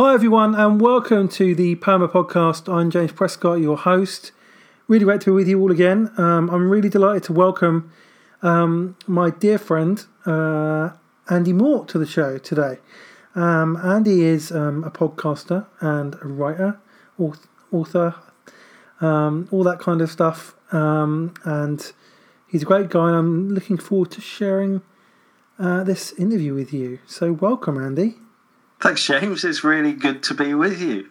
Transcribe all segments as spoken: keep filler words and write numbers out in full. Hi everyone and welcome to the PERMA Podcast. I'm James Prescott, your host. Really great to be with you all again. Um, I'm really delighted to welcome um, my dear friend uh, Andy Mort to the show today. Um, Andy is um, a podcaster and a writer, author, um, all that kind of stuff. Um, and he's a great guy and I'm looking forward to sharing uh, this interview with you. So welcome, Andy. Thanks, James. It's really good to be with you.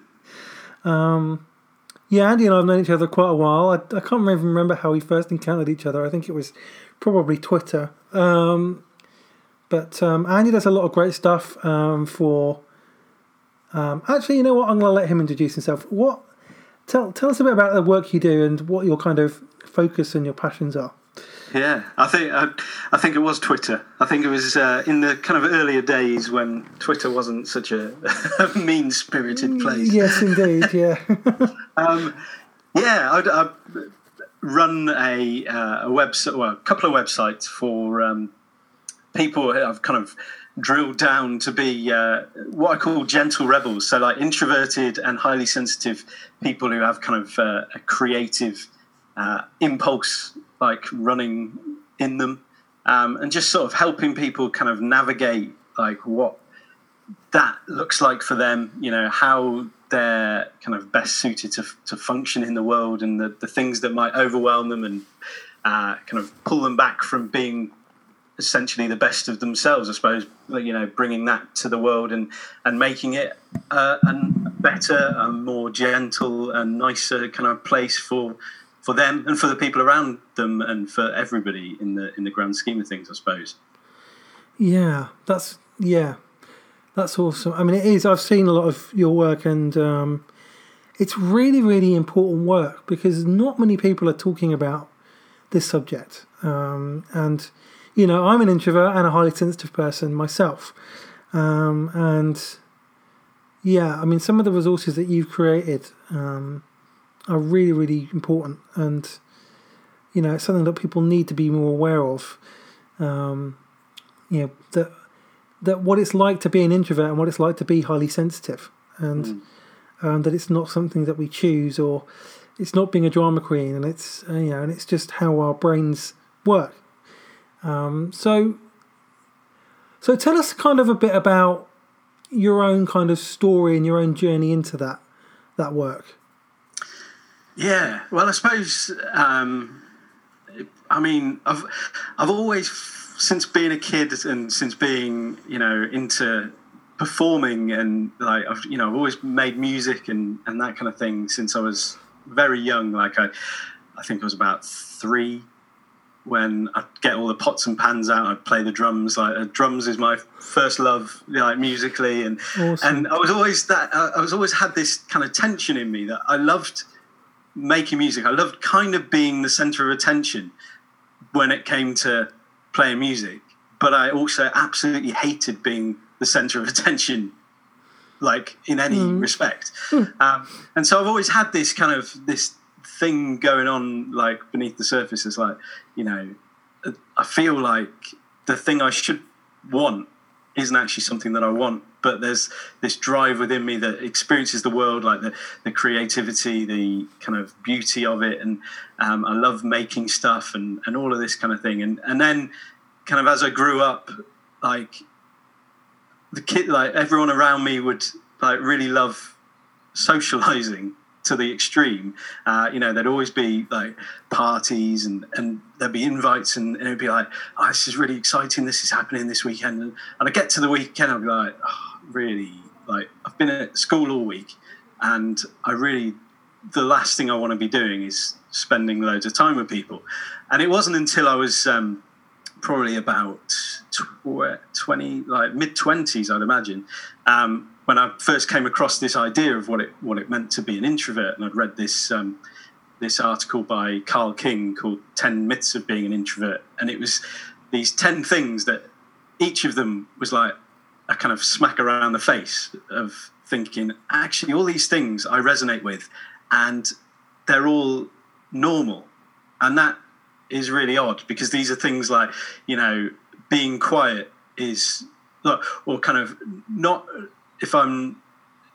Um, yeah, Andy and I have known each other quite a while. I, I can't even remember how we first encountered each other. I think it was probably Twitter. Um, but um, Andy does a lot of great stuff um, for... Um, actually, you know what? I'm going to let him introduce himself. What? Tell tell us a bit about the work you do and what your kind of focus and your passions are. Yeah, I think I, I think it was Twitter. I think it was uh, in the kind of earlier days when Twitter wasn't such a mean-spirited place. Yes, indeed. Yeah. um, yeah, I run a, uh, a website, well, a couple of websites for um, people who I've kind of drilled down to be uh, what I call gentle rebels. So, like introverted and highly sensitive people who have kind of uh, a creative uh, impulse. Like running in them um, and just sort of helping people kind of navigate like what that looks like for them, you know, how they're kind of best suited to to function in the world and the, the things that might overwhelm them and uh, kind of pull them back from being essentially the best of themselves, I suppose, you know, bringing that to the world and, and making it uh, a better and more gentle and nicer kind of place for for them and for the people around them and for everybody in the in the grand scheme of things, I suppose. Yeah, that's yeah, that's awesome. I mean, it is. I've seen a lot of your work, and um, it's really, really important work because not many people are talking about this subject. Um, and you know, I'm an introvert and a highly sensitive person myself. Um, and yeah, I mean, some of the resources that you've created. Um, are really, really important and, you know, it's something that people need to be more aware of, um, you know, that that what it's like to be an introvert and what it's like to be highly sensitive and mm. um, that it's not something that we choose or it's not being a drama queen and it's, uh, you know, and it's just how our brains work. Um, so, so tell us kind of a bit about your own kind of story and your own journey into that that work. Yeah, well, I suppose, um, I mean, I've I've always, since being a kid and since being, you know, into performing and like, I've, you know, I've always made music and, and that kind of thing since I was very young. Like I, I think I was about three when I'd get all the pots and pans out, I'd play the drums. Like uh, drums is my first love, you know, like musically. And, awesome. and I was always that, uh, I was always had this kind of tension in me that I loved making music. I loved kind of being the center of attention when it came to playing music, but I also absolutely hated being the center of attention, like in any mm. respect. Mm. Um, and so I've always had this kind of this thing going on, like beneath the surface. It's like, you know, I feel like the thing I should want isn't actually something that I want, but there's this drive within me that experiences the world, like the, the creativity, the kind of beauty of it. And um, I love making stuff and, and all of this kind of thing. And and then kind of as I grew up, like the kid, like everyone around me would like really love socializing to the extreme. Uh, you know, there'd always be like parties and, and there'd be invites and, and it'd be like, oh, this is really exciting. This is happening this weekend. And, and I get to the weekend, I'd be like, oh, really? Like I've been at school all week and I really, the last thing I want to be doing is spending loads of time with people. And it wasn't until I was um, probably about twenty, like mid twenties, I'd imagine. Um, when I first came across this idea of what it what it meant to be an introvert, and I'd read this um, this article by Carl King called ten Myths of Being an Introvert, and it was these ten things that each of them was like a kind of smack around the face of thinking, actually, all these things I resonate with, and they're all normal. And that is really odd because these are things like, you know, being quiet is, or kind of not... If I'm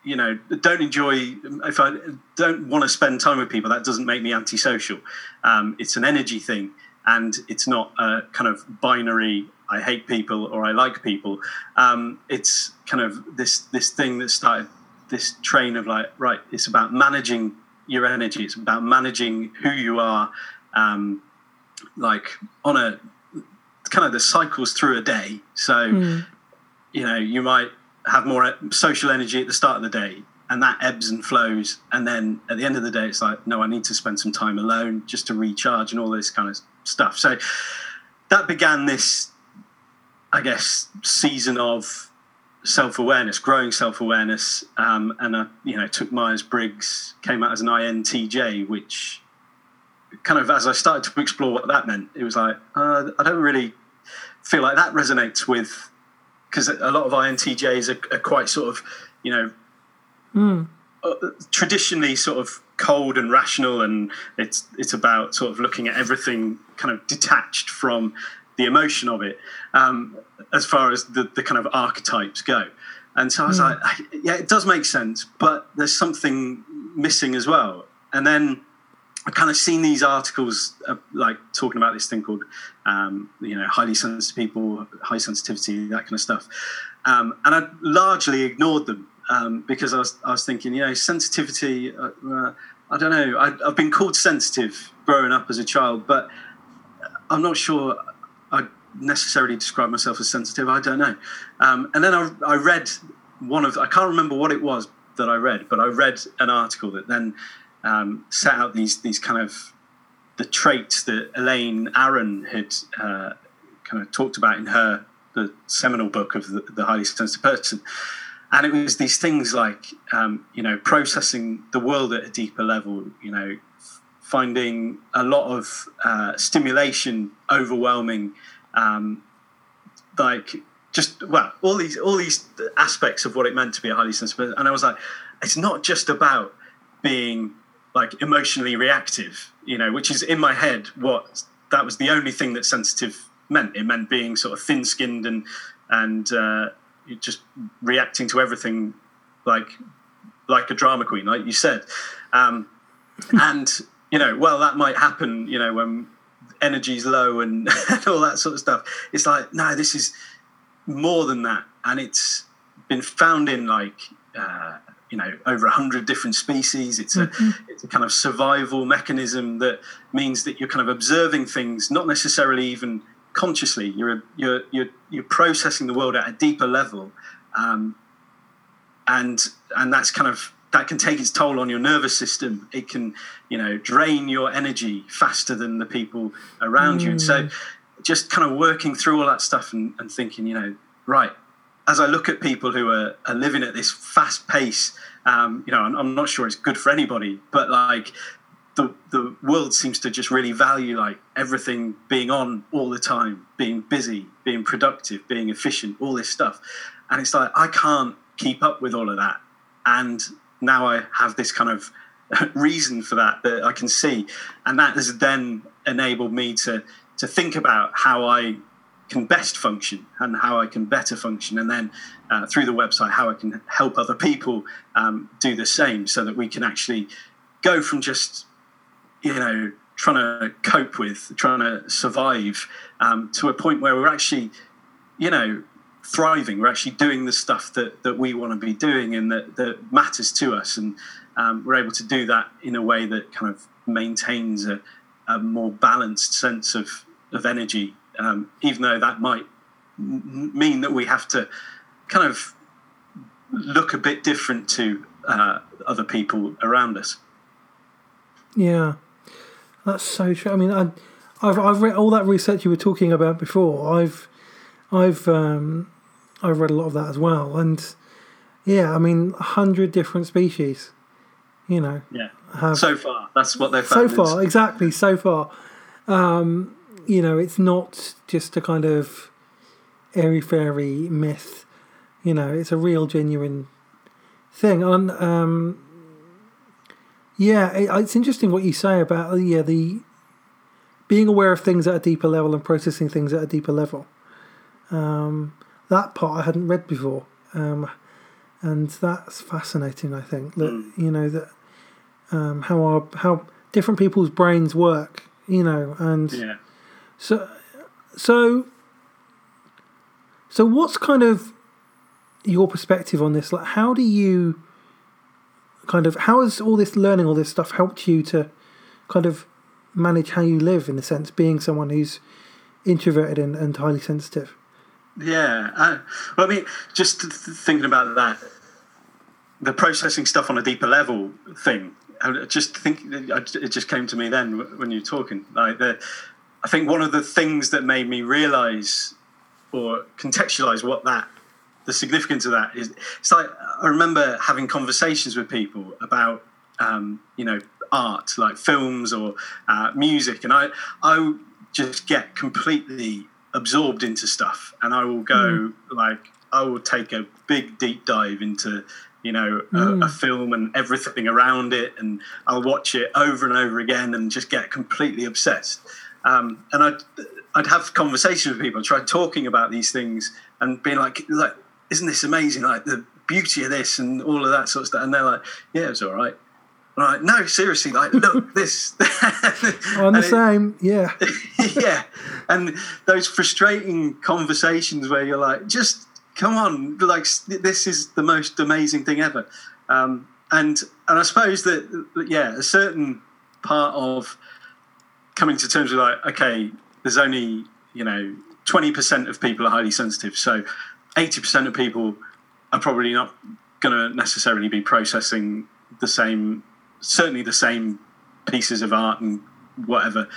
you know, don't enjoy, if I don't want to spend time with people, that doesn't make me antisocial. Um, it's an energy thing, and it's not a kind of binary, I hate people or I like people. Um, it's kind of this this thing that started this train of like, right, it's about managing your energy. It's about managing who you are, um, like on a kind of the cycles through a day. So, mm. you know, you might have more social energy at the start of the day, and that ebbs and flows. And then at the end of the day, it's like, no, I need to spend some time alone just to recharge and all this kind of stuff. So that began this, I guess, season of self-awareness, growing self-awareness. Um, and I, you know, took Myers-Briggs, came out as an I N T J, which kind of, as I started to explore what that meant, it was like, uh, I don't really feel like that resonates with, because a lot of I N T Js are, are quite sort of, you know, mm. uh, traditionally sort of cold and rational, and it's it's about sort of looking at everything kind of detached from the emotion of it, um, as far as the, the kind of archetypes go. And so I was mm. like, I, yeah, it does make sense, but there's something missing as well. And then I've kind of seen these articles uh, like talking about this thing called, um, you know, highly sensitive people, high sensitivity, that kind of stuff. Um, and I largely ignored them um, because I was, I was thinking, you know, sensitivity, uh, uh, I don't know. I, I've been called sensitive growing up as a child, but I'm not sure I'd necessarily describe myself as sensitive. I don't know. Um, and then I, I read one of, I can't remember what it was that I read, but I read an article that then Um, set out these these kind of the traits that Elaine Aron had uh, kind of talked about in her the seminal book of the, the highly sensitive person, and it was these things like um, you know, processing the world at a deeper level, you know, f- finding a lot of uh, stimulation overwhelming, um, like just well all these all these aspects of what it meant to be a highly sensitive person. And I was like, it's not just about being like emotionally reactive, you know, which is in my head what that was the only thing that sensitive meant. It meant being sort of thin-skinned and and uh, just reacting to everything like like a drama queen, like you said. Um, and you know, well, that might happen, you know, when energy's low and, and all that sort of stuff. It's like, no, this is more than that, and it's been found in like, Uh, you know, over a hundred different species. It's a, mm-hmm. it's a kind of survival mechanism that means that you're kind of observing things, not necessarily even consciously. You're, you're, you're, you're processing the world at a deeper level. Um, and, and that's kind of, that can take its toll on your nervous system. It can, you know, drain your energy faster than the people around mm. you. And so just kind of working through all that stuff and, and thinking, you know, right, as I look at people who are, are living at this fast pace, um, you know, I'm, I'm not sure it's good for anybody, but like the the world seems to just really value like everything being on all the time, being busy, being productive, being efficient, all this stuff. And it's like, I can't keep up with all of that. And now I have this kind of reason for that that I can see. And that has then enabled me to to think about how I can best function and how I can better function, and then uh, through the website how I can help other people um, do the same, so that we can actually go from just, you know, trying to cope with, trying to survive, um, to a point where we're actually, you know, thriving. We're actually doing the stuff that, that we want to be doing and that, that matters to us, and um, we're able to do that in a way that kind of maintains a, a more balanced sense of, of energy. Um, even though that might m- mean that we have to kind of look a bit different to uh, other people around us. Yeah, that's so true. I mean, I, I've I've read all that research you were talking about before. I've I've um, I've read a lot of that as well. And yeah, I mean, a hundred different species. You know, yeah. Have, so far, that's what they've found. So far, exactly. So far. Um, You know, it's not just a kind of airy-fairy myth. You know, it's a real, genuine thing. And um, yeah, it, it's interesting what you say about yeah the being aware of things at a deeper level and processing things at a deeper level. Um, that part I hadn't read before. Um, And that's fascinating, I think, that, mm. you know, that um, how our, how different people's brains work, you know, and yeah. so, so, so what's kind of your perspective on this? Like, how do you kind of, how has all this learning, all this stuff helped you to kind of manage how you live, in a sense, being someone who's introverted and, and highly sensitive? Yeah, I, well, I mean, just thinking about that, the processing stuff on a deeper level thing. I just think it just came to me then when you were talking. Like, the, I think one of the things that made me realise or contextualise what that, the significance of that is. It's like I remember having conversations with people about um, you know, art, like films or uh, music, and I I just get completely absorbed into stuff, and I will go mm. like I will take a big deep dive into, you know, a, mm. a film and everything around it, and I'll watch it over and over again and just get completely obsessed. Um, and I'd I'd have conversations with people, I'd try talking about these things and being like, like, isn't this amazing? Like the beauty of this and all of that sort of stuff. And they're like, yeah, it's all right. And I'm like, no, seriously, like look, this. I'm the same, yeah. Yeah. And those frustrating conversations where you're like, just come on, like this is the most amazing thing ever. Um, and and I suppose that, yeah, a certain part of coming to terms with like, okay, there's only, you know, twenty percent of people are highly sensitive, so eighty percent of people are probably not going to necessarily be processing the same, certainly the same pieces of art and whatever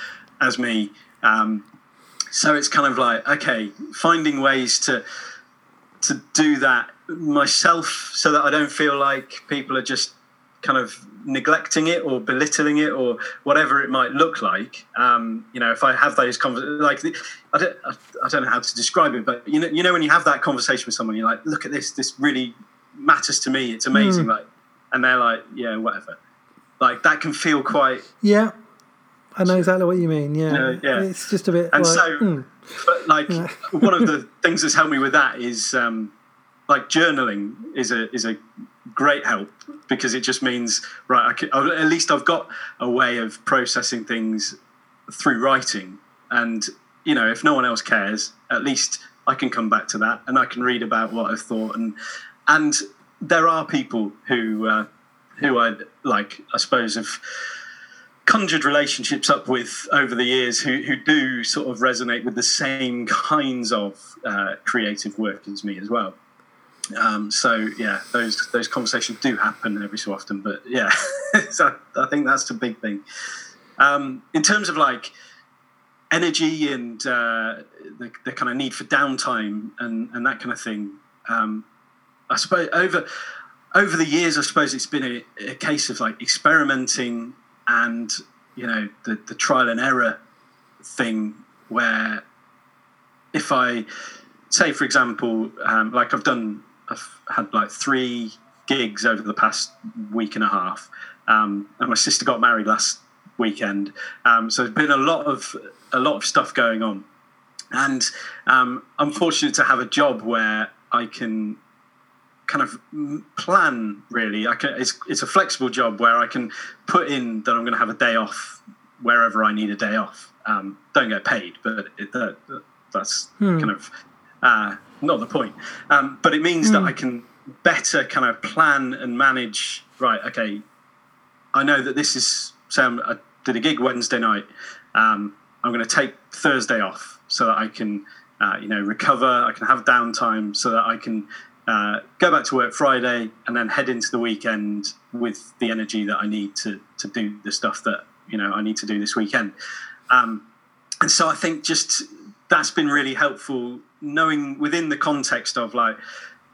as me. Um, so it's kind of like, okay, finding ways to to do that myself so that I don't feel like people are just kind of neglecting it or belittling it or whatever it might look like. Um, you know, if I have those conversations, like I don't, I don't know how to describe it, but you know, you know, when you have that conversation with someone, you're like, look at this, this really matters to me. It's amazing. Mm. Like, and they're like, yeah, whatever. Like that can feel quite. Yeah, I know exactly what you mean. Yeah, you know, yeah. It's just a bit. And like, so, mm. but like yeah. One of the things that's helped me with that is um, like journaling is a is a great help, because it just means right. I can, at least I've got a way of processing things through writing, and you know, if no one else cares, at least I can come back to that and I can read about what I've thought. And and there are people who uh, who I like, I suppose, have conjured relationships up with over the years who, who do sort of resonate with the same kinds of uh, creative work as me as well. Um, so yeah, those those conversations do happen every so often, but yeah, so I think that's the big thing. Um, in terms of like energy and uh, the, the kind of need for downtime and, and that kind of thing, um, I suppose over over the years, I suppose it's been a, a case of like experimenting and, you know, the, the trial and error thing, where if I say, for example, um, like I've done. I've had like three gigs over the past week and a half. Um, and my sister got married last weekend. Um, so there's been a lot of, a lot of stuff going on. And um, I'm fortunate to have a job where I can kind of plan, really. I can, it's, it's a flexible job where I can put in that I'm going to have a day off wherever I need a day off. Um, don't get paid, but it, that, that's hmm. kind of... Uh, not the point, um, but it means mm. that I can better kind of plan and manage. Right, okay, I know that this is. So I'm, I did a gig Wednesday night. Um, I'm going to take Thursday off so that I can, uh, you know, recover. I can have downtime so that I can uh, go back to work Friday and then head into the weekend with the energy that I need to to do the stuff that, you know, I need to do this weekend. Um, and so I think just that's been really helpful. Knowing within the context of like,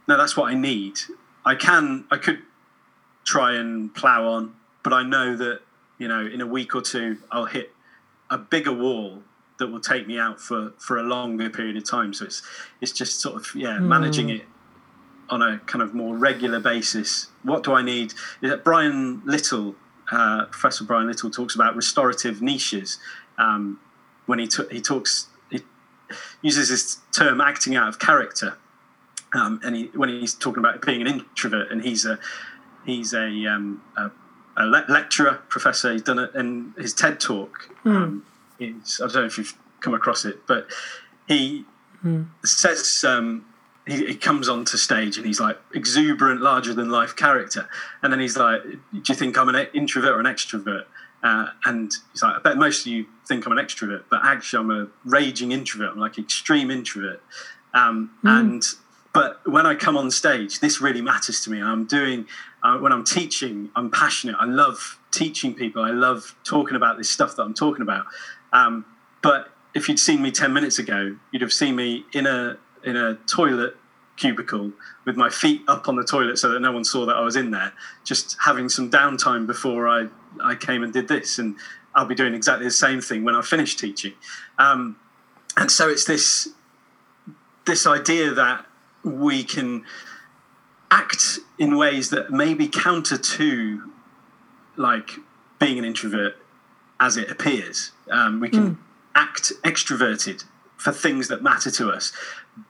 no, that's what I need. I can, I could try and plow on, but I know that, you know, in a week or two, I'll hit a bigger wall that will take me out for, for a longer period of time. So it's, it's just sort of, yeah, mm. managing it on a kind of more regular basis. What do I need? Brian Little, uh, Professor Brian Little talks about restorative niches. Um, when he, t- he talks, uses this term acting out of character, Um, and he, when he's talking about being an introvert, and he's a he's a, um, a, a le- lecturer, professor. He's done it in his TED talk. Mm. Um, is, I don't know if you've come across it, but he mm. says um, he, he comes onto stage and he's like exuberant, larger than life character, and then he's like, "Do you think I'm an introvert or an extrovert?" Uh, and he's like, "I bet most of you think I'm an extrovert, but actually I'm a raging introvert. I'm like extreme introvert." Um, mm. And But when I come on stage, this really matters to me. I'm doing, uh, when I'm teaching, I'm passionate. I love teaching people. I love talking about this stuff that I'm talking about. Um, but if you'd seen me ten minutes ago, you'd have seen me in a in a toilet cubicle with my feet up on the toilet so that no one saw that I was in there, just having some downtime before I, I came and did this. And I'll be doing exactly the same thing when I finish teaching. Um, and so it's this this idea that we can act in ways that may be counter to, like, being an introvert as it appears. Um, we can mm. act extroverted for things that matter to us.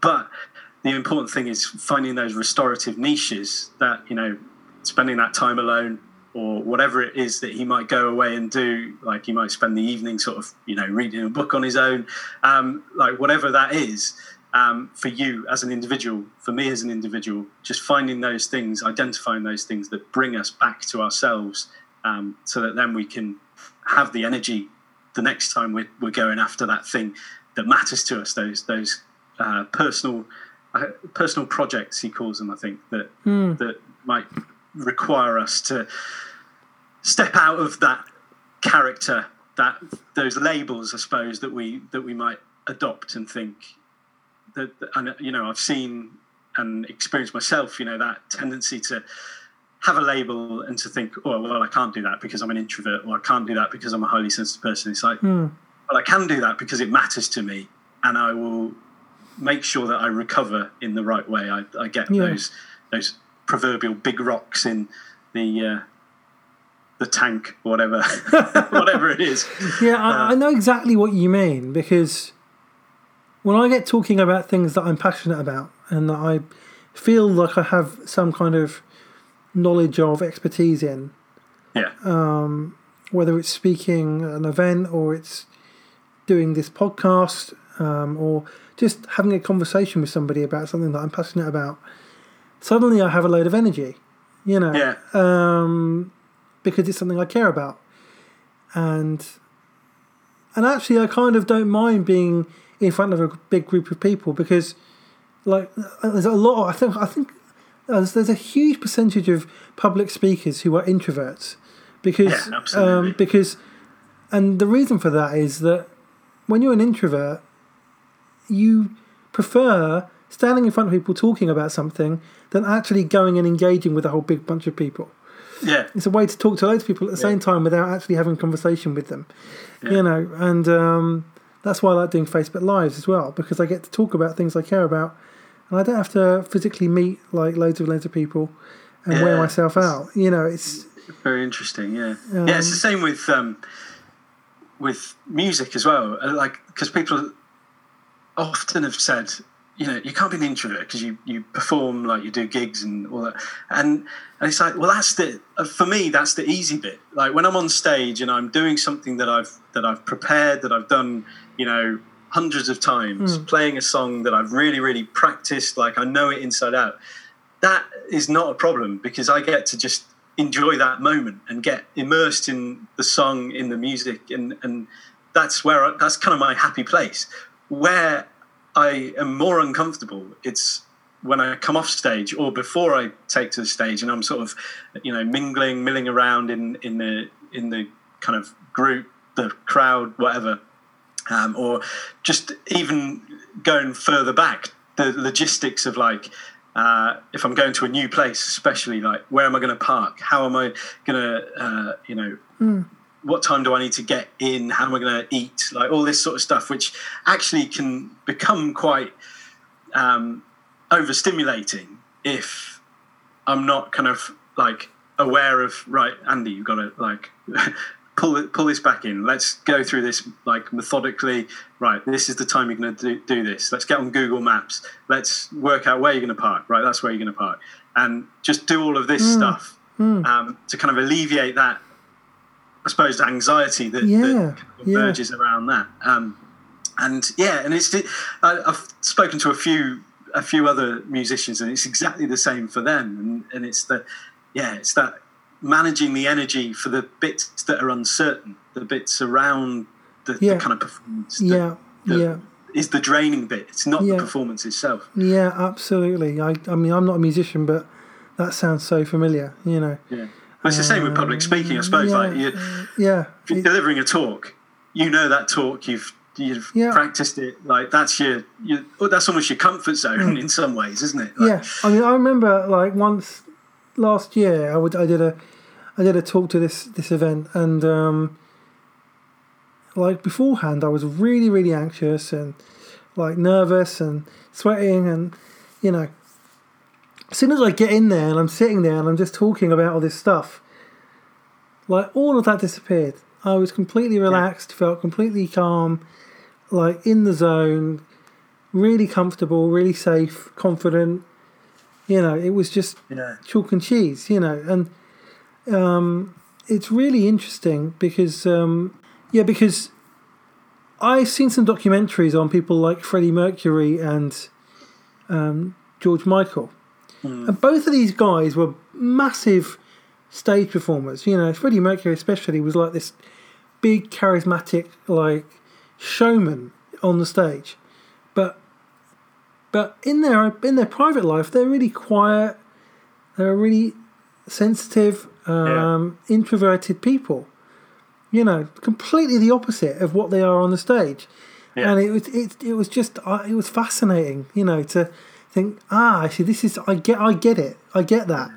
But the important thing is finding those restorative niches that, you know, spending that time alone or whatever it is that he might go away and do, like he might spend the evening sort of, you know, reading a book on his own, um, like whatever that is. Um, for you as an individual, for me as an individual, just finding those things, identifying those things that bring us back to ourselves, um, so that then we can have the energy the next time we're, we're going after that thing that matters to us. Those those uh, personal uh, personal projects, he calls them, I think, that mm. that might require us to step out of that character, that those labels, I suppose, that we that we might adopt and think. That, and, you know, I've seen and experienced myself, you know, that tendency to have a label and to think, oh, well, I can't do that because I'm an introvert, or I can't do that because I'm a highly sensitive person. It's like, mm. well, I can do that because it matters to me, and I will make sure that I recover in the right way. I, I get yeah. those those proverbial big rocks in the uh, the tank, or whatever, whatever it is. Yeah, I, uh, I know exactly what you mean, because when I get talking about things that I'm passionate about and that I feel like I have some kind of knowledge of, expertise in, yeah, um, whether it's speaking at an event or it's doing this podcast, um, or just having a conversation with somebody about something that I'm passionate about, suddenly I have a load of energy, you know, yeah. um, because it's something I care about. And and actually I kind of don't mind being in front of a big group of people, because, like, there's a lot. Of, I think I think there's, there's a huge percentage of public speakers who are introverts, because yeah, um, because, and the reason for that is that when you're an introvert, you prefer standing in front of people talking about something than actually going and engaging with a whole big bunch of people. Yeah, it's a way to talk to loads of people at the yeah. same time without actually having a conversation with them, yeah. you know, and. Um, That's why I like doing Facebook Lives as well, because I get to talk about things I care about, and I don't have to physically meet like loads and loads of people and yeah, wear myself out. You know, it's very interesting. Yeah, um, yeah. It's the same with um, with music as well. Like, because people often have said, you know, you can't be an introvert because you, you perform, like you do gigs and all that, and and it's like, well, that's the for me that's the easy bit. Like when I'm on stage and I'm doing something that I've that I've prepared, that I've done, you know, hundreds of times, mm. playing a song that I've really, really practiced, like I know it inside out, that is not a problem, because I get to just enjoy that moment and get immersed in the song, in the music, and, and that's where I, that's kind of my happy place. Where I am more uncomfortable, it's when I come off stage or before I take to the stage, and I'm sort of, you know, mingling, milling around in, in the in the kind of group, the crowd, whatever. Um, or just even going further back, the logistics of like, uh, if I'm going to a new place, especially, like, where am I going to park? How am I going to, uh, you know, mm. what time do I need to get in? How am I going to eat? Like all this sort of stuff, which actually can become quite um, overstimulating if I'm not kind of like aware of, right, Andy, you've got to like... pull it, pull this back in. Let's go through this like methodically. Right, this is the time you're going to do, do this. Let's get on Google Maps. Let's work out where you're going to park. Right, that's where you're going to park. And just do all of this mm. stuff mm. Um, to kind of alleviate that, I suppose, anxiety that, yeah. that kind of emerges yeah. around that. Um, and, yeah, and it's I, I've spoken to a few a few other musicians, and it's exactly the same for them. And, and it's the, yeah, it's that managing the energy for the bits that are uncertain, the bits around the, yeah. the kind of performance that, yeah. that yeah. is the draining bit. It's not yeah. the performance itself. Yeah, absolutely. I, I mean, I'm not a musician, but that sounds so familiar, you know. Yeah. It's the same with public speaking, I suppose. Yeah, like you, yeah. If you're delivering a talk, you know that talk. You've you've yeah. practiced it. Like that's your, your that's almost your comfort zone in some ways, isn't it? Like, yeah. I mean, I remember like once last year, I would I did a I did a talk to this this event, and um, like beforehand, I was really really anxious and like nervous and sweating, and you know. As soon as I get in there and I'm sitting there and I'm just talking about all this stuff, like all of that disappeared. I was completely relaxed, yeah. felt completely calm, like in the zone, really comfortable, really safe, confident. You know, it was just yeah. chalk and cheese, you know. And um, it's really interesting because, um, yeah, because I've seen some documentaries on people like Freddie Mercury and um, George Michael. And both of these guys were massive stage performers. You know, Freddie Mercury especially was like this big, charismatic, like showman on the stage. But but in their in their private life, they're really quiet. They're really sensitive, um, yeah. introverted people. You know, completely the opposite of what they are on the stage. Yeah. And it was it it was just it was fascinating. You know to. Think, ah, actually, this is, I get I get it. I get that.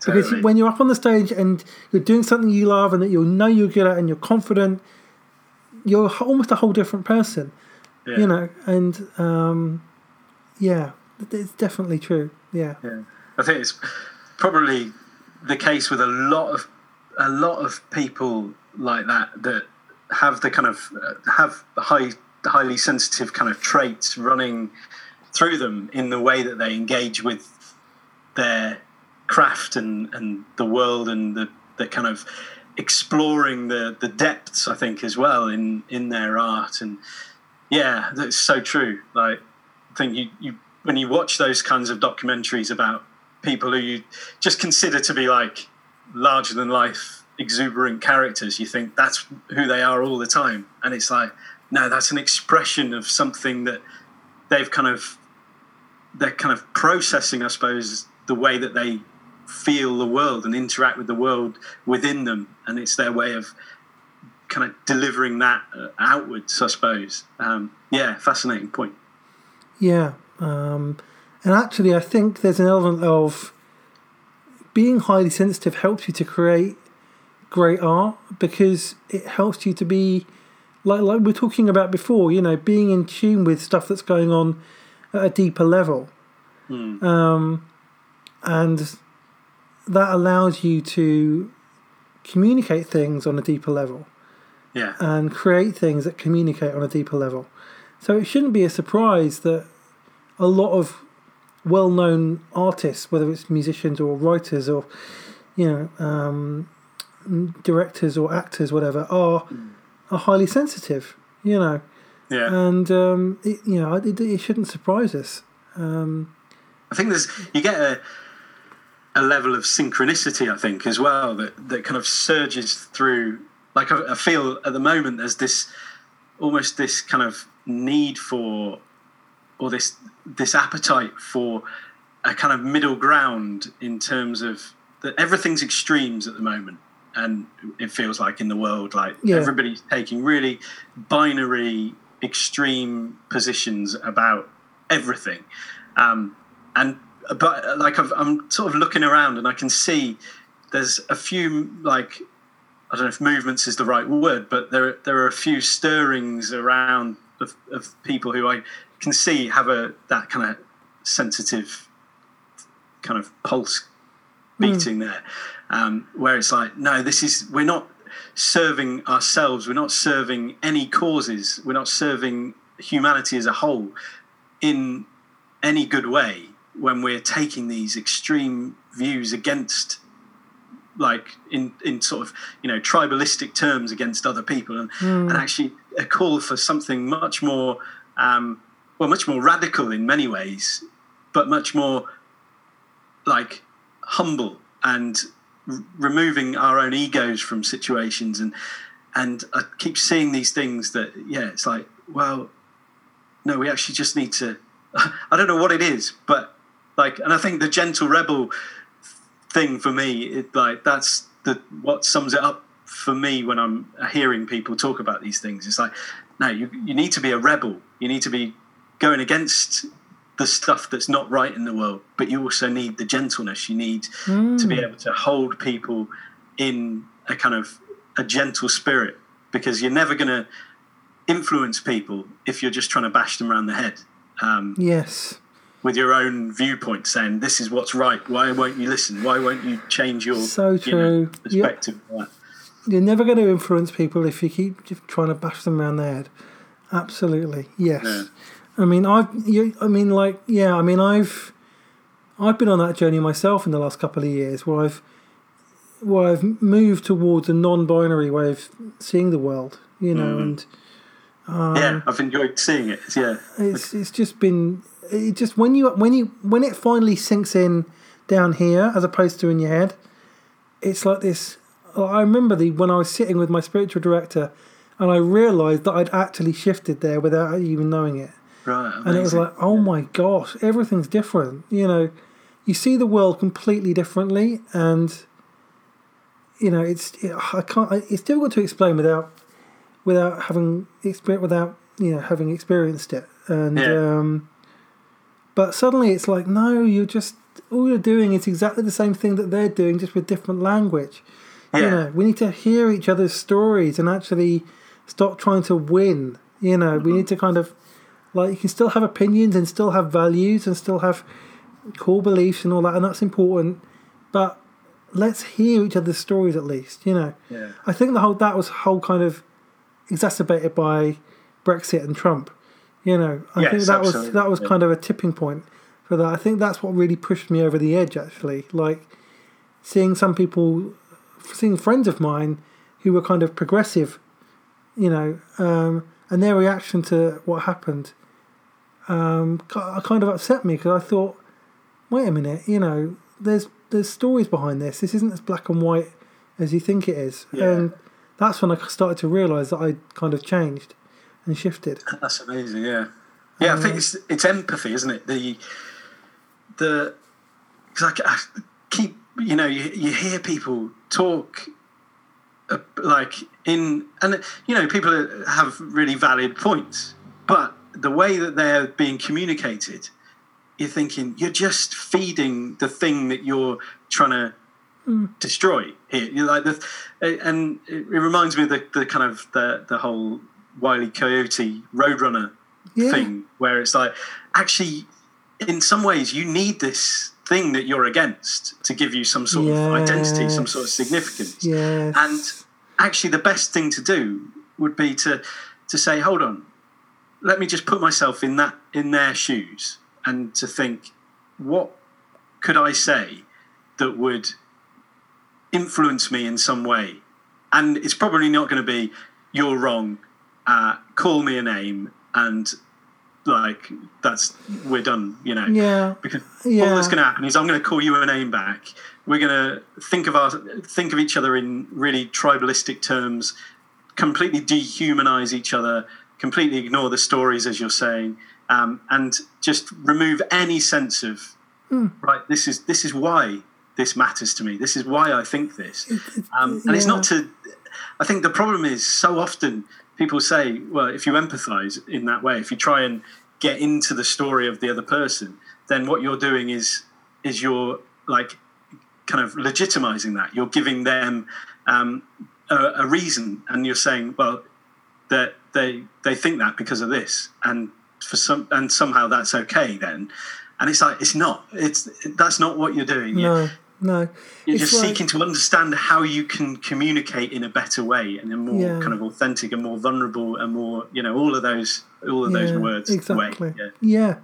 Totally. Because when you're up on the stage and you're doing something you love and that you know you're good at and you're confident, you're almost a whole different person, yeah. you know. And, um, yeah, it's definitely true, yeah. yeah. I think it's probably the case with a lot of a lot of people like that that have the kind of, have high highly sensitive kind of traits running through them in the way that they engage with their craft and, and the world and the, the kind of exploring the, the depths, I think, as well in, in their art. And yeah, that's so true. Like, I think you, you when you watch those kinds of documentaries about people who you just consider to be like larger than life, exuberant characters, you think that's who they are all the time. And it's like, no, that's an expression of something that they've kind of they're kind of processing, I suppose, the way that they feel the world and interact with the world within them, and it's their way of kind of delivering that outwards, I suppose. Um, yeah, fascinating point. Yeah, um, and actually, I think there's an element of being highly sensitive helps you to create great art because it helps you to be. Like like we're talking about before, you know, being in tune with stuff that's going on at a deeper level. Mm. Um, and that allows you to communicate things on a deeper level. Yeah. And create things that communicate on a deeper level. So it shouldn't be a surprise that a lot of well-known artists, whether it's musicians or writers or, you know, um, directors or actors, whatever, are... Mm. are highly sensitive, you know. Yeah. And, um, it, you know, it, it shouldn't surprise us. Um, I think there's, you get a a level of synchronicity, I think, as well, that, that kind of surges through, like I, I feel at the moment there's this, almost this kind of need for, or this this appetite for a kind of middle ground in terms of, that everything's extremes at the moment. And it feels like in the world, like yeah. everybody's taking really binary, extreme positions about everything. Um, and but like I've, I'm sort of looking around, and I can see there's a few like I don't know if movements is the right word, but there there are a few stirrings around of, of people who I can see have a that kind of sensitive kind of pulse beating mm. there. Um, where it's like, no, this is, we're not, serving ourselves. We're not serving any causes. We're not serving humanity as a whole in any good way when we're taking these extreme views against, like in, in sort of, you know, tribalistic terms against other people, and, mm. and actually a call for something much more, um, well, much more radical in many ways, but much more like humble and r- removing our own egos from situations. And, and I keep seeing these things that, yeah, it's like, well, no, we actually just need to, I don't know what it is, but like, and I think the gentle rebel thing for me, it, like that's the what sums it up for me when I'm hearing people talk about these things. It's like, no, you you need to be a rebel. You need to be going against the stuff that's not right in the world, but you also need the gentleness. You need mm. to be able to hold people in a kind of a gentle spirit, because you're never going to influence people if you're just trying to bash them around the head. Um, yes. With your own viewpoint, saying this is what's right. Why won't you listen? Why won't you change your so true. You know, perspective? Yep. You're never going to influence people if you keep trying to bash them around the head. Absolutely, yes. Yeah. I mean, I've. You, I mean, like, yeah. I mean, I've. I've been on that journey myself in the last couple of years, where I've, where I've moved towards a non-binary way of seeing the world. You know, mm. and. Um, yeah, I've enjoyed seeing it. Yeah, it's it's just been it just when you when you when it finally sinks in down here as opposed to in your head, it's like this. I remember the when I was sitting with my spiritual director, and I realised that I'd actually shifted there without even knowing it. Right, amazing. And it was like, oh my gosh, everything's different. You know, you see the world completely differently, and you know, it's it, I can't. It's difficult to explain without. Without having experience, without you know having experienced it, and yeah. um, but suddenly it's like, no, you're just all you're doing is exactly the same thing that they're doing, just with different language. Yeah. You know, we need to hear each other's stories and actually stop trying to win. You know, mm-hmm. we need to kind of like you can still have opinions and still have values and still have core beliefs and all that, and that's important, but let's hear each other's stories at least. You know, yeah. I think the whole that was whole kind of. exacerbated by Brexit and Trump, you know. I yes, think that absolutely. was that was yeah. kind of a tipping point for that. I think that's what really pushed me over the edge. Actually, like seeing some people, seeing friends of mine who were kind of progressive, you know, um, and their reaction to what happened, um, kind of upset me because I thought, wait a minute, you know, there's there's stories behind this. This isn't as black and white as you think it is, yeah. and. That's when I started to realise that I kind of changed and shifted. That's amazing, yeah. Yeah, um, I think it's it's empathy, isn't it? The the because I, I keep you know you you hear people talk uh, like in and you know people have really valid points, but the way that they're being communicated, you're thinking you're just feeding the thing that you're trying to. Destroy here, you like the, and it reminds me of the, the kind of the, the whole Wile E. Coyote Roadrunner yeah. thing, where it's like actually, in some ways, you need this thing that you're against to give you some sort yes. of identity, some sort of significance. Yes. And actually, the best thing to do would be to to say, hold on, let me just put myself in that in their shoes, and to think, what could I say that would influence me in some way? And it's probably not going to be you're wrong, uh call me a name, and like that's we're done, you know. Yeah. Because yeah. all that's going to happen is I'm going to call you a name back. We're going to think of our think of each other in really tribalistic terms, completely dehumanize each other, completely ignore the stories as you're saying, um and just remove any sense of mm. right. This is this is why. This matters to me. This is why I think this. Um, and it's not to... I think the problem is so often people say, well, if you empathise in that way, if you try and get into the story of the other person, then what you're doing is is you're, like, kind of legitimising that. You're giving them um, a, a reason, and you're saying, well, that they they think that because of this, and for some and somehow that's okay then. And it's like, it's not. It's that's not what you're doing. No. no. You're just like seeking to understand how you can communicate in a better way and a more yeah. kind of authentic and more vulnerable and more, you know, all of those, all of yeah, those words. Exactly. Way. Yeah. yeah.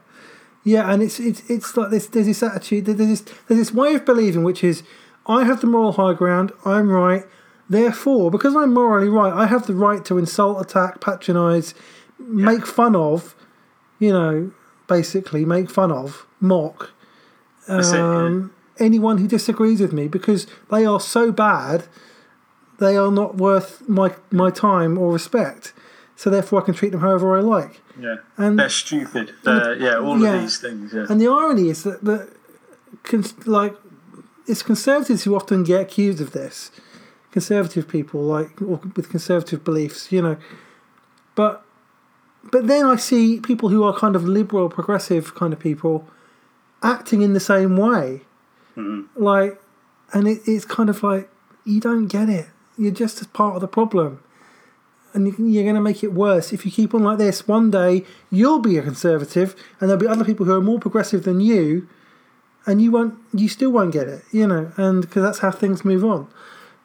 Yeah. And it's, it's, it's like this, there's this attitude, there's this, there's this way of believing, which is I have the moral high ground. I'm right. Therefore, because I'm morally right, I have the right to insult, attack, patronise, yeah. make fun of, you know, basically make fun of, mock um, it, yeah. anyone who disagrees with me, because they are so bad, they are not worth my my time or respect. So therefore, I can treat them however I like. Yeah, and they're stupid. They're, yeah, all yeah. of these things. Yeah. And the irony is that, that cons- like, it's conservatives who often get accused of this. Conservative people, like, or with conservative beliefs, you know, but but then I see people who are kind of liberal, progressive kind of people acting in the same way, mm-hmm. like, and it, it's kind of like you don't get it. You're just as part of the problem, and you, you're going to make it worse if you keep on like this. One day you'll be a conservative, and there'll be other people who are more progressive than you, and you won't, you still won't get it, you know, and because that's how things move on.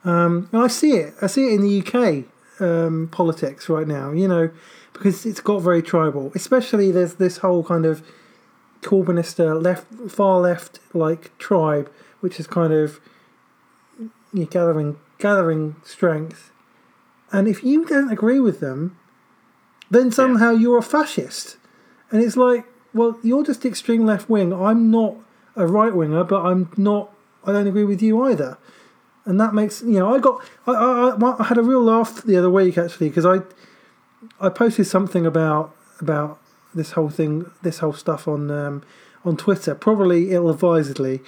Um, and I see it. I see it in the U K um, politics right now, you know, because it's got very tribal. Especially there's this whole kind of Corbynist uh, left, far left like tribe, which is kind of you know, gathering gathering strength. And if you don't agree with them, then somehow yeah. you're a fascist. And it's like, well, you're just extreme left wing. I'm not a right winger, but I'm not. I don't agree with you either. And that makes, you know, I got, I, I, I had a real laugh the other week, actually, because I I posted something about about this whole thing, this whole stuff on um, on Twitter, probably ill-advisedly.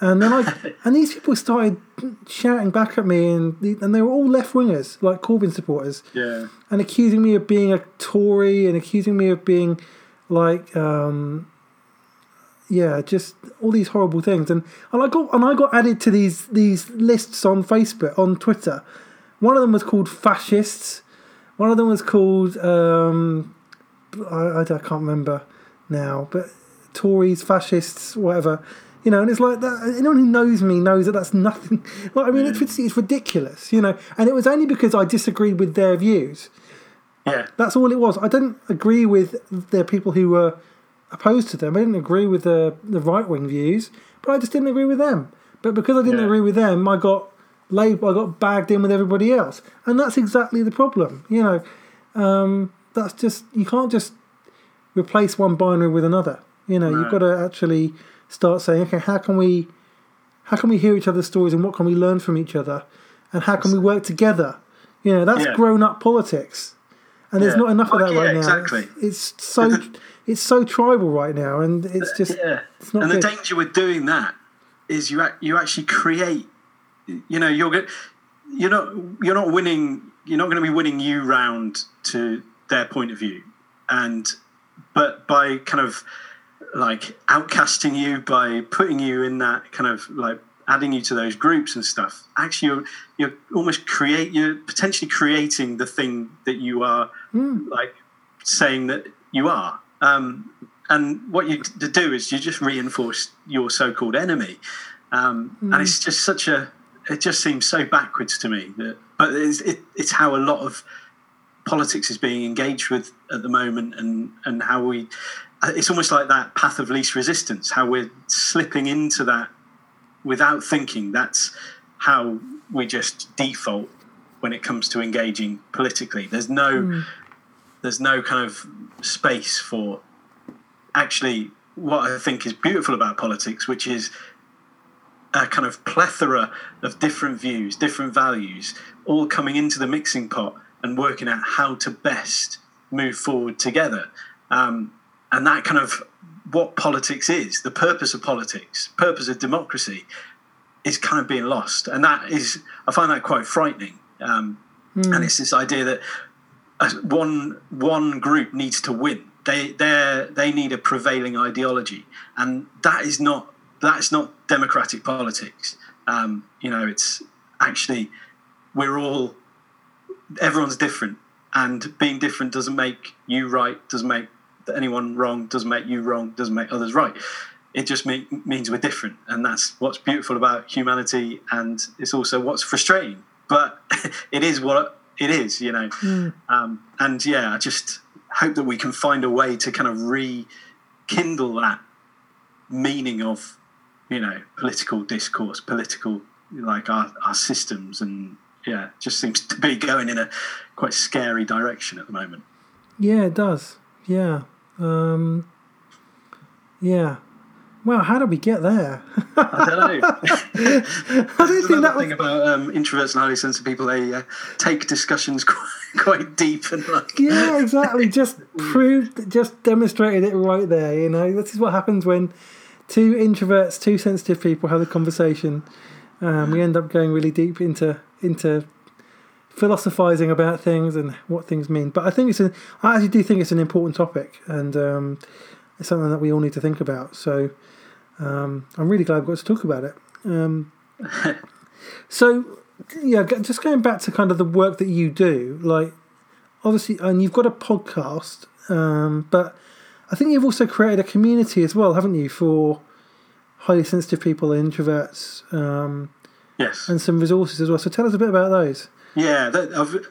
And then I, and these people started shouting back at me, and and they were all left-wingers, like Corbyn supporters. Yeah. And accusing me of being a Tory and accusing me of being, like, um, yeah, just all these horrible things, and, and I got and I got added to these these lists on Facebook, on Twitter. One of them was called fascists. One of them was called um, I, I can't remember now, but Tories, fascists, whatever, you know. And it's like that. Anyone who knows me knows that that's nothing. Like I mean, mm. it's it's ridiculous, you know. And it was only because I disagreed with their views. Yeah, that's all it was. I didn't agree with the people who were opposed to them. I didn't agree with the the right-wing views, but I just didn't agree with them. But because I didn't yeah. agree with them, I got labelled, I got bagged in with everybody else, and that's exactly the problem. You know, um, that's just, you can't just replace one binary with another. You know, no. you've got to actually start saying, okay, how can we, how can we hear each other's stories, and what can we learn from each other, and how can we work together? You know, that's yeah. grown-up politics, and yeah. there's not enough of that yeah, right exactly. now. It's, it's so. It's so tribal right now, and it's just yeah. it's not and the good. Danger with doing that is you you actually create, you know, you're you're not you're not winning. You're not going to be winning you round to their point of view, and but by kind of like outcasting you, by putting you in that kind of like adding you to those groups and stuff. Actually, you're you're almost create you're potentially creating the thing that you are mm. like saying that you are. Um, and what you d- do is you just reinforce your so-called enemy, um, mm. and it's just such a. It just seems so backwards to me. That, but it's, it, it's how a lot of politics is being engaged with at the moment, and and how we. It's almost like that path of least resistance. How we're slipping into that without thinking. That's how we just default when it comes to engaging politically. There's no. Mm. There's no kind of space for actually what I think is beautiful about politics, which is a kind of plethora of different views, different values, all coming into the mixing pot and working out how to best move forward together. Um, and that kind of what politics is, the purpose of politics, purpose of democracy, is kind of being lost. And that is, I find that quite frightening. Um, mm. And it's this idea that One one group needs to win. They they they need a prevailing ideology, and that is not that's not democratic politics. Um, you know, it's actually we're all everyone's different, and being different doesn't make you right, doesn't make anyone wrong, doesn't make you wrong, doesn't make others right. it just make, means we're different. And that's what's beautiful about humanity. And it's also what's frustrating, but it is what it is, you know. Mm. Um, and yeah, I just hope that we can find a way to kind of rekindle that meaning of, you know, political discourse, political, like our, our systems. And yeah, it just seems to be going in a quite scary direction at the moment. Yeah, it does. Yeah. Um, yeah. Well, how did we get there? I don't know. I don't think that was... thing about um, introverts and highly sensitive people, they uh, take discussions quite, quite deep and like... yeah, exactly. Just proved, just demonstrated it right there, you know. This is what happens when two introverts, two sensitive people have a conversation. Um, we end up going really deep into into philosophizing about things and what things mean. But I think it's an, I actually do think it's an important topic, and um, it's something that we all need to think about. So... Um, I'm really glad we got to talk about it. Um, so, yeah, just going back to kind of the work that you do, like, obviously, and you've got a podcast, um, but I think you've also created a community as well, haven't you, for highly sensitive people and introverts, um, yes, and some resources as well. So tell us a bit about those. Yeah, that, I've,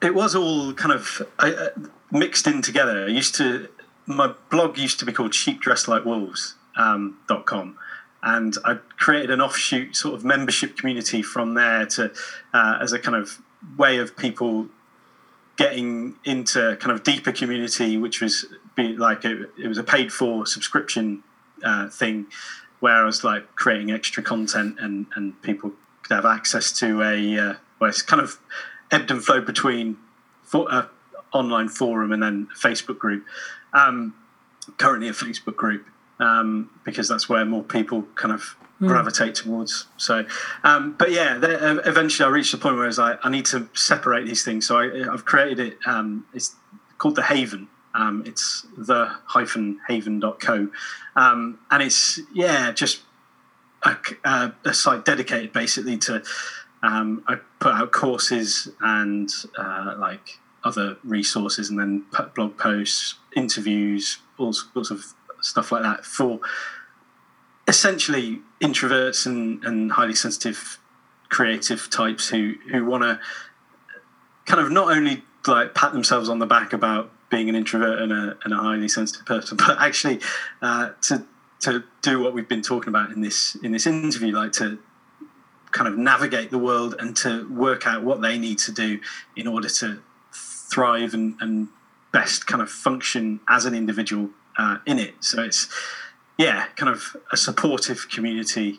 it was all kind of uh, mixed in together. I used to, my blog used to be called Sheep Dressed Like Wolves. Um, dot com, and I created an offshoot sort of membership community from there to uh, as a kind of way of people getting into kind of deeper community, which was be like a, it was a paid for subscription uh, thing where I was like creating extra content and, and people could have access to a uh, well, it's kind of ebbed and flowed between for, uh, online forum and then Facebook group, um, currently a Facebook group. Um, because that's where more people kind of gravitate mm. towards. So, um, but yeah, eventually I reached the point where I was like, I need to separate these things. So I, I've created it. Um, it's called The Haven. Um, it's the dash haven dot co. Um, and it's, yeah, just a, a, a site dedicated basically to, um, I put out courses and uh, like other resources and then blog posts, interviews, all sorts of stuff like that for essentially introverts and, and highly sensitive creative types who, who want to kind of not only like pat themselves on the back about being an introvert and a, and a highly sensitive person, but actually uh, to to do what we've been talking about in this in this interview, like to kind of navigate the world and to work out what they need to do in order to thrive and, and best kind of function as an individual Uh, in it. So it's, yeah, kind of a supportive community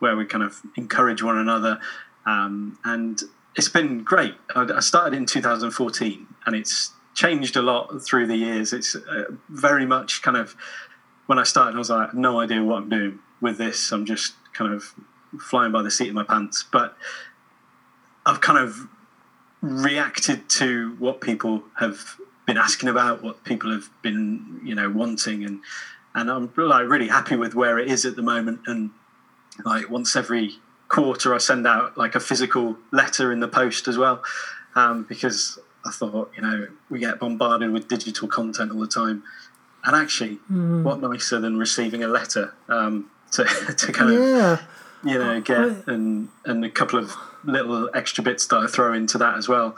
where we kind of encourage one another. Um, and it's been great. I, I started in two thousand fourteen and it's changed a lot through the years. It's uh, very much kind of, when I started, I was like, no idea what I'm doing with this. I'm just kind of flying by the seat of my pants. But I've kind of reacted to what people have been asking about, what people have been, you know, wanting, and and I'm like really happy with where it is at the moment. And like once every quarter I send out like a physical letter in the post as well, um, because I thought, you know, we get bombarded with digital content all the time, and actually mm. what nicer than receiving a letter um, to, to kind yeah. of, you know, get and, and a couple of little extra bits that I throw into that as well.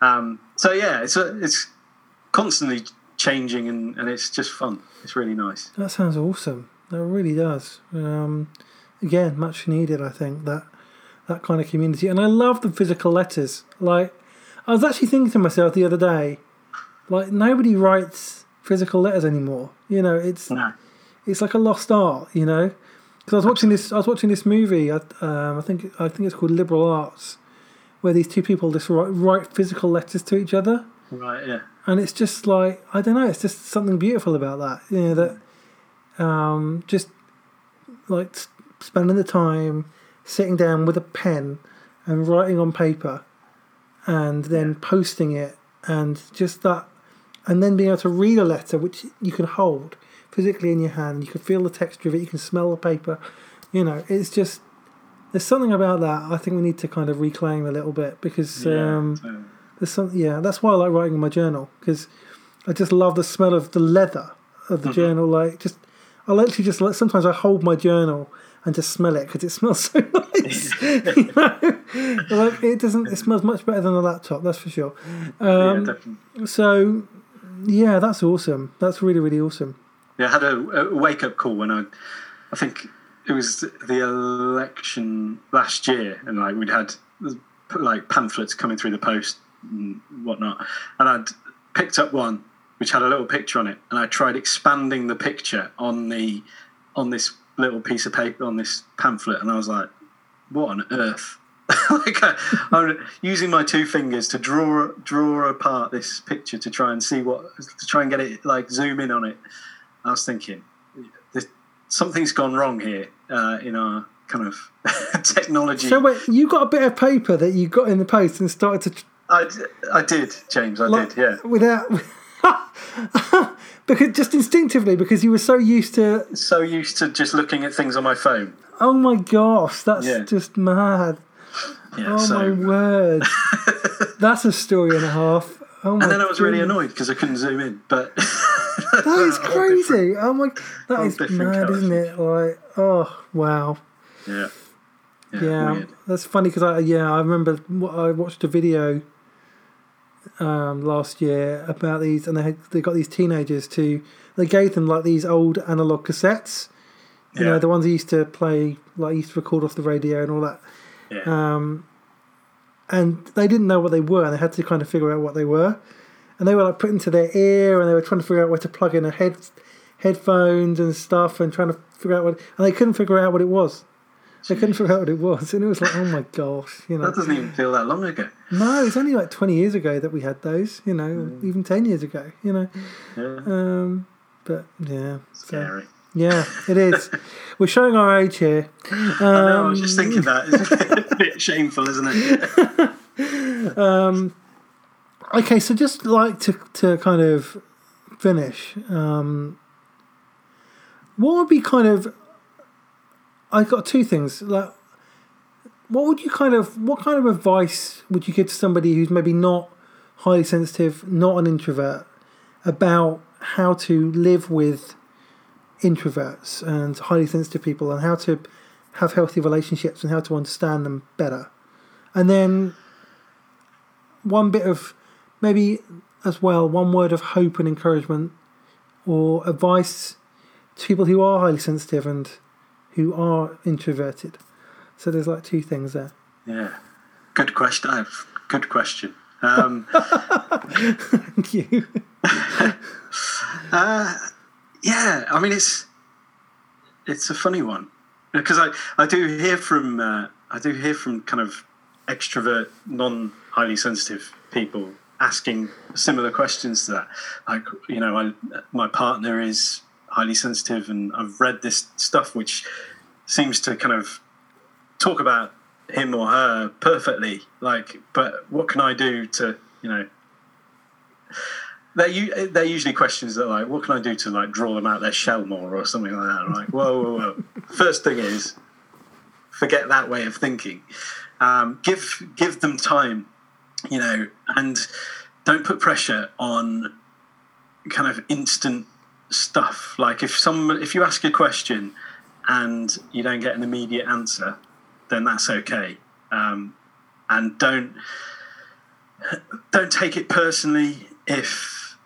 Um, so yeah, it's a, it's constantly changing, and, and it's just fun. It's really nice. That sounds awesome. That really does. Um, again, much needed, I think, that that kind of community. And I love the physical letters. Like, I was actually thinking to myself the other day, like, nobody writes physical letters anymore. You know, it's no. it's like a lost art. You know, because I was watching this. I was watching this movie. I, um, I think I think it's called Liberal Arts, where these two people just write, write physical letters to each other. Right. Yeah. And it's just like, I don't know, it's just something beautiful about that, you know, that um, just like spending the time sitting down with a pen and writing on paper and then posting it and just that, and then being able to read a letter which you can hold physically in your hand, you can feel the texture of it, you can smell the paper, you know, it's just, there's something about that I think we need to kind of reclaim a little bit because... Yeah, um, so. There's some, yeah, that's why I like writing in my journal because I just love the smell of the leather of the mm-hmm. journal. Like, just I'll actually just like sometimes I hold my journal and just smell it because it smells so nice. You know? Like it doesn't. It smells much better than a laptop, that's for sure. Um, yeah, definitely. So yeah, that's awesome. That's really really awesome. Yeah, I had a, a wake up call when I, I think it was the election last year, and like we'd had like pamphlets coming through the post and whatnot, and I'd picked up one which had a little picture on it, and I tried expanding the picture on the on this little piece of paper, on this pamphlet, and I was like, what on earth? Like I, I'm using my two fingers to draw draw apart this picture to try and see what to try and get it, like zoom in on it. I was thinking, something's gone wrong here uh, in our kind of technology. So wait, you got a bit of paper that you got in the post and started to... Tr- I, I did, James, I like, did, yeah. Without... because just instinctively, because you were so used to so used to just looking at things on my phone. Oh my gosh, that's yeah. just mad. Yeah, oh so... my word. That's a story and a half. Oh my and then I was goodness. really annoyed because I couldn't zoom in, but that is crazy. Oh my, that is mad, isn't it? Like, oh wow. Yeah. Yeah, yeah. That's funny because I yeah I remember I watched a video um last year about these, and they had, they got these teenagers to they gave them like these old analog cassettes, you yeah. know, the ones they used to play, like used to record off the radio and all that. Yeah. Um, and they didn't know what they were, and they had to kind of figure out what they were. And they were like put into their ear, and they were trying to figure out where to plug in their head, headphones and stuff, and trying to figure out what. And they couldn't figure out what it was. They couldn't figure out what it was, and it was like, oh my gosh, you know. That doesn't even feel that long ago. No, it's only like twenty years ago that we had those, you know, mm. even ten years ago, you know. Yeah. Um, but yeah, scary. So, yeah, it is. We're showing our age here. Um, I know. I was just thinking that. It's a bit shameful, isn't it? um. Okay, so just like to, to kind of finish, um, what would be kind of, I've got two things, like, what would you kind of, what kind of advice would you give to somebody who's maybe not highly sensitive, not an introvert, about how to live with introverts and highly sensitive people, and how to have healthy relationships and how to understand them better? And then one bit of, maybe as well, one word of hope and encouragement or advice to people who are highly sensitive and who are introverted. So there's like two things there. Yeah. Good question. I have good question. Um, Thank you. uh, yeah. I mean, it's, it's a funny one because I, I do hear from, uh, I do hear from kind of extrovert, non highly sensitive people asking similar questions to that. Like, you know, I, my partner is highly sensitive, and I've read this stuff which seems to kind of talk about him or her perfectly. Like, but what can I do to, you know, they're, they're usually questions that, like, what can I do to, like, draw them out their shell more or something like that? I'm like, whoa, whoa, whoa. First thing is, forget that way of thinking. Um, give, give them time. You know, and don't put pressure on kind of instant stuff. Like if some, if you ask a question and you don't get an immediate answer, then that's okay. Um, and don't don't take it personally if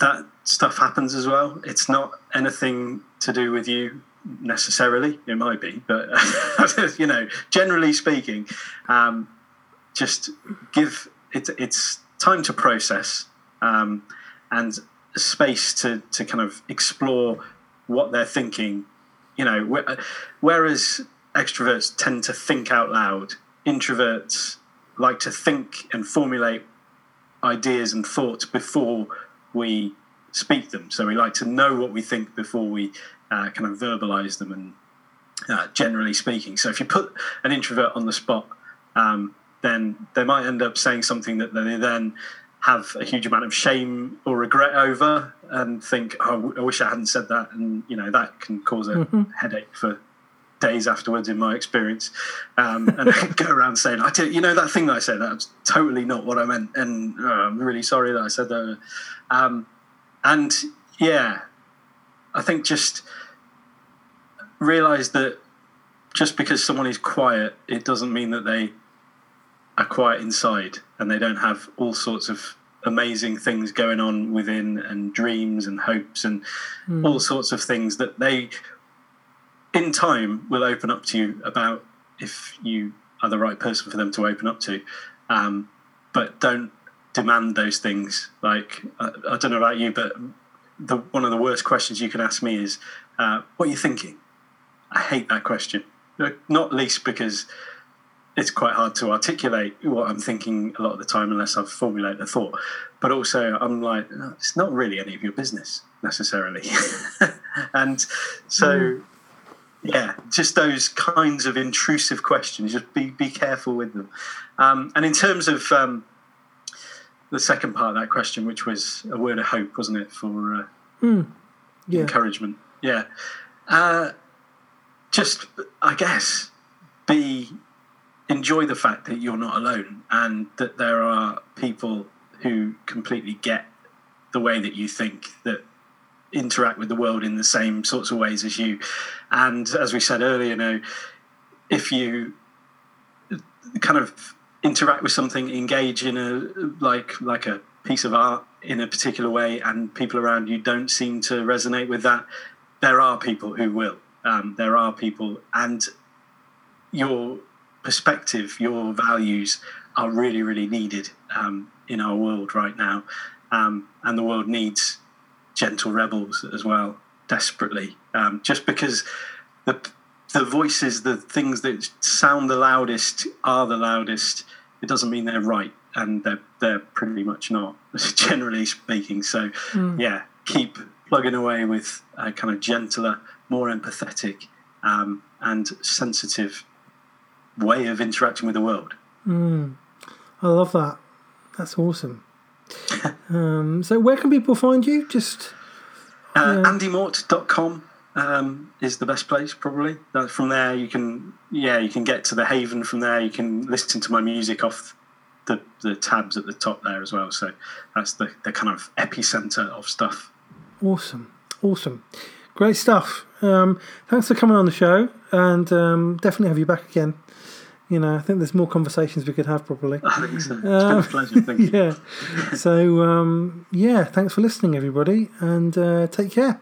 that stuff happens as well. It's not anything to do with you necessarily. It might be, but you know, generally speaking. Um, Just give it. It's time to process um, and space to, to kind of explore what they're thinking. You know, whereas extroverts tend to think out loud, introverts like to think and formulate ideas and thoughts before we speak them. So we like to know what we think before we uh, kind of verbalize them. And uh, generally speaking, so if you put an introvert on the spot. Um, then they might end up saying something that they then have a huge amount of shame or regret over and think, oh, I wish I hadn't said that. And, you know, that can cause a mm-hmm. headache for days afterwards in my experience. Um, and I go around saying, I did, you know, that thing that I said, that was totally not what I meant. And oh, I'm really sorry that I said that. Um, and, yeah, I think just realize that just because someone is quiet, it doesn't mean that they are quiet inside and they don't have all sorts of amazing things going on within, and dreams and hopes and mm. all sorts of things that they in time will open up to you about if you are the right person for them to open up to. Um, but don't demand those things. Like, I, I don't know about you, but the, one of the worst questions you can ask me is, uh, what are you thinking? I hate that question. Not least because it's quite hard to articulate what I'm thinking a lot of the time unless I've formulated a thought. But also I'm like, no, it's not really any of your business necessarily. And so, mm. yeah, just those kinds of intrusive questions, just be, be careful with them. Um, and in terms of um, the second part of that question, which was a word of hope, wasn't it, for uh, mm. yeah. encouragement? Yeah. Uh, just, I guess, be... enjoy the fact that you're not alone and that there are people who completely get the way that you think, that interact with the world in the same sorts of ways as you. And as we said earlier, you know, if you kind of interact with something, engage in a like like a piece of art in a particular way, and people around you don't seem to resonate with that, there are people who will. Um, there are people, and you're perspective, your values are really, really needed um, in our world right now. Um, and the world needs gentle rebels as well, desperately. Um, just because the the voices, the things that sound the loudest are the loudest, it doesn't mean they're right, and they're, they're pretty much not, generally speaking. So, mm. yeah, keep plugging away with a kind of gentler, more empathetic um, and sensitive way of interacting with the world. Mm, I love that. That's awesome. um, so where can people find you? Just uh, uh, andy mort dot com um, is the best place, probably. That, from there you can, yeah, you can get to The Haven from there. You can listen to my music off the, the tabs at the top there as well. So that's the, the kind of epicenter of stuff. Awesome. Awesome. Great stuff. Um, thanks for coming on the show, and um, definitely have you back again. You know, I think there's more conversations we could have probably. I think so. It's um, been a pleasure. Thank you. Yeah. So, um, yeah, thanks for listening, everybody, and uh, take care.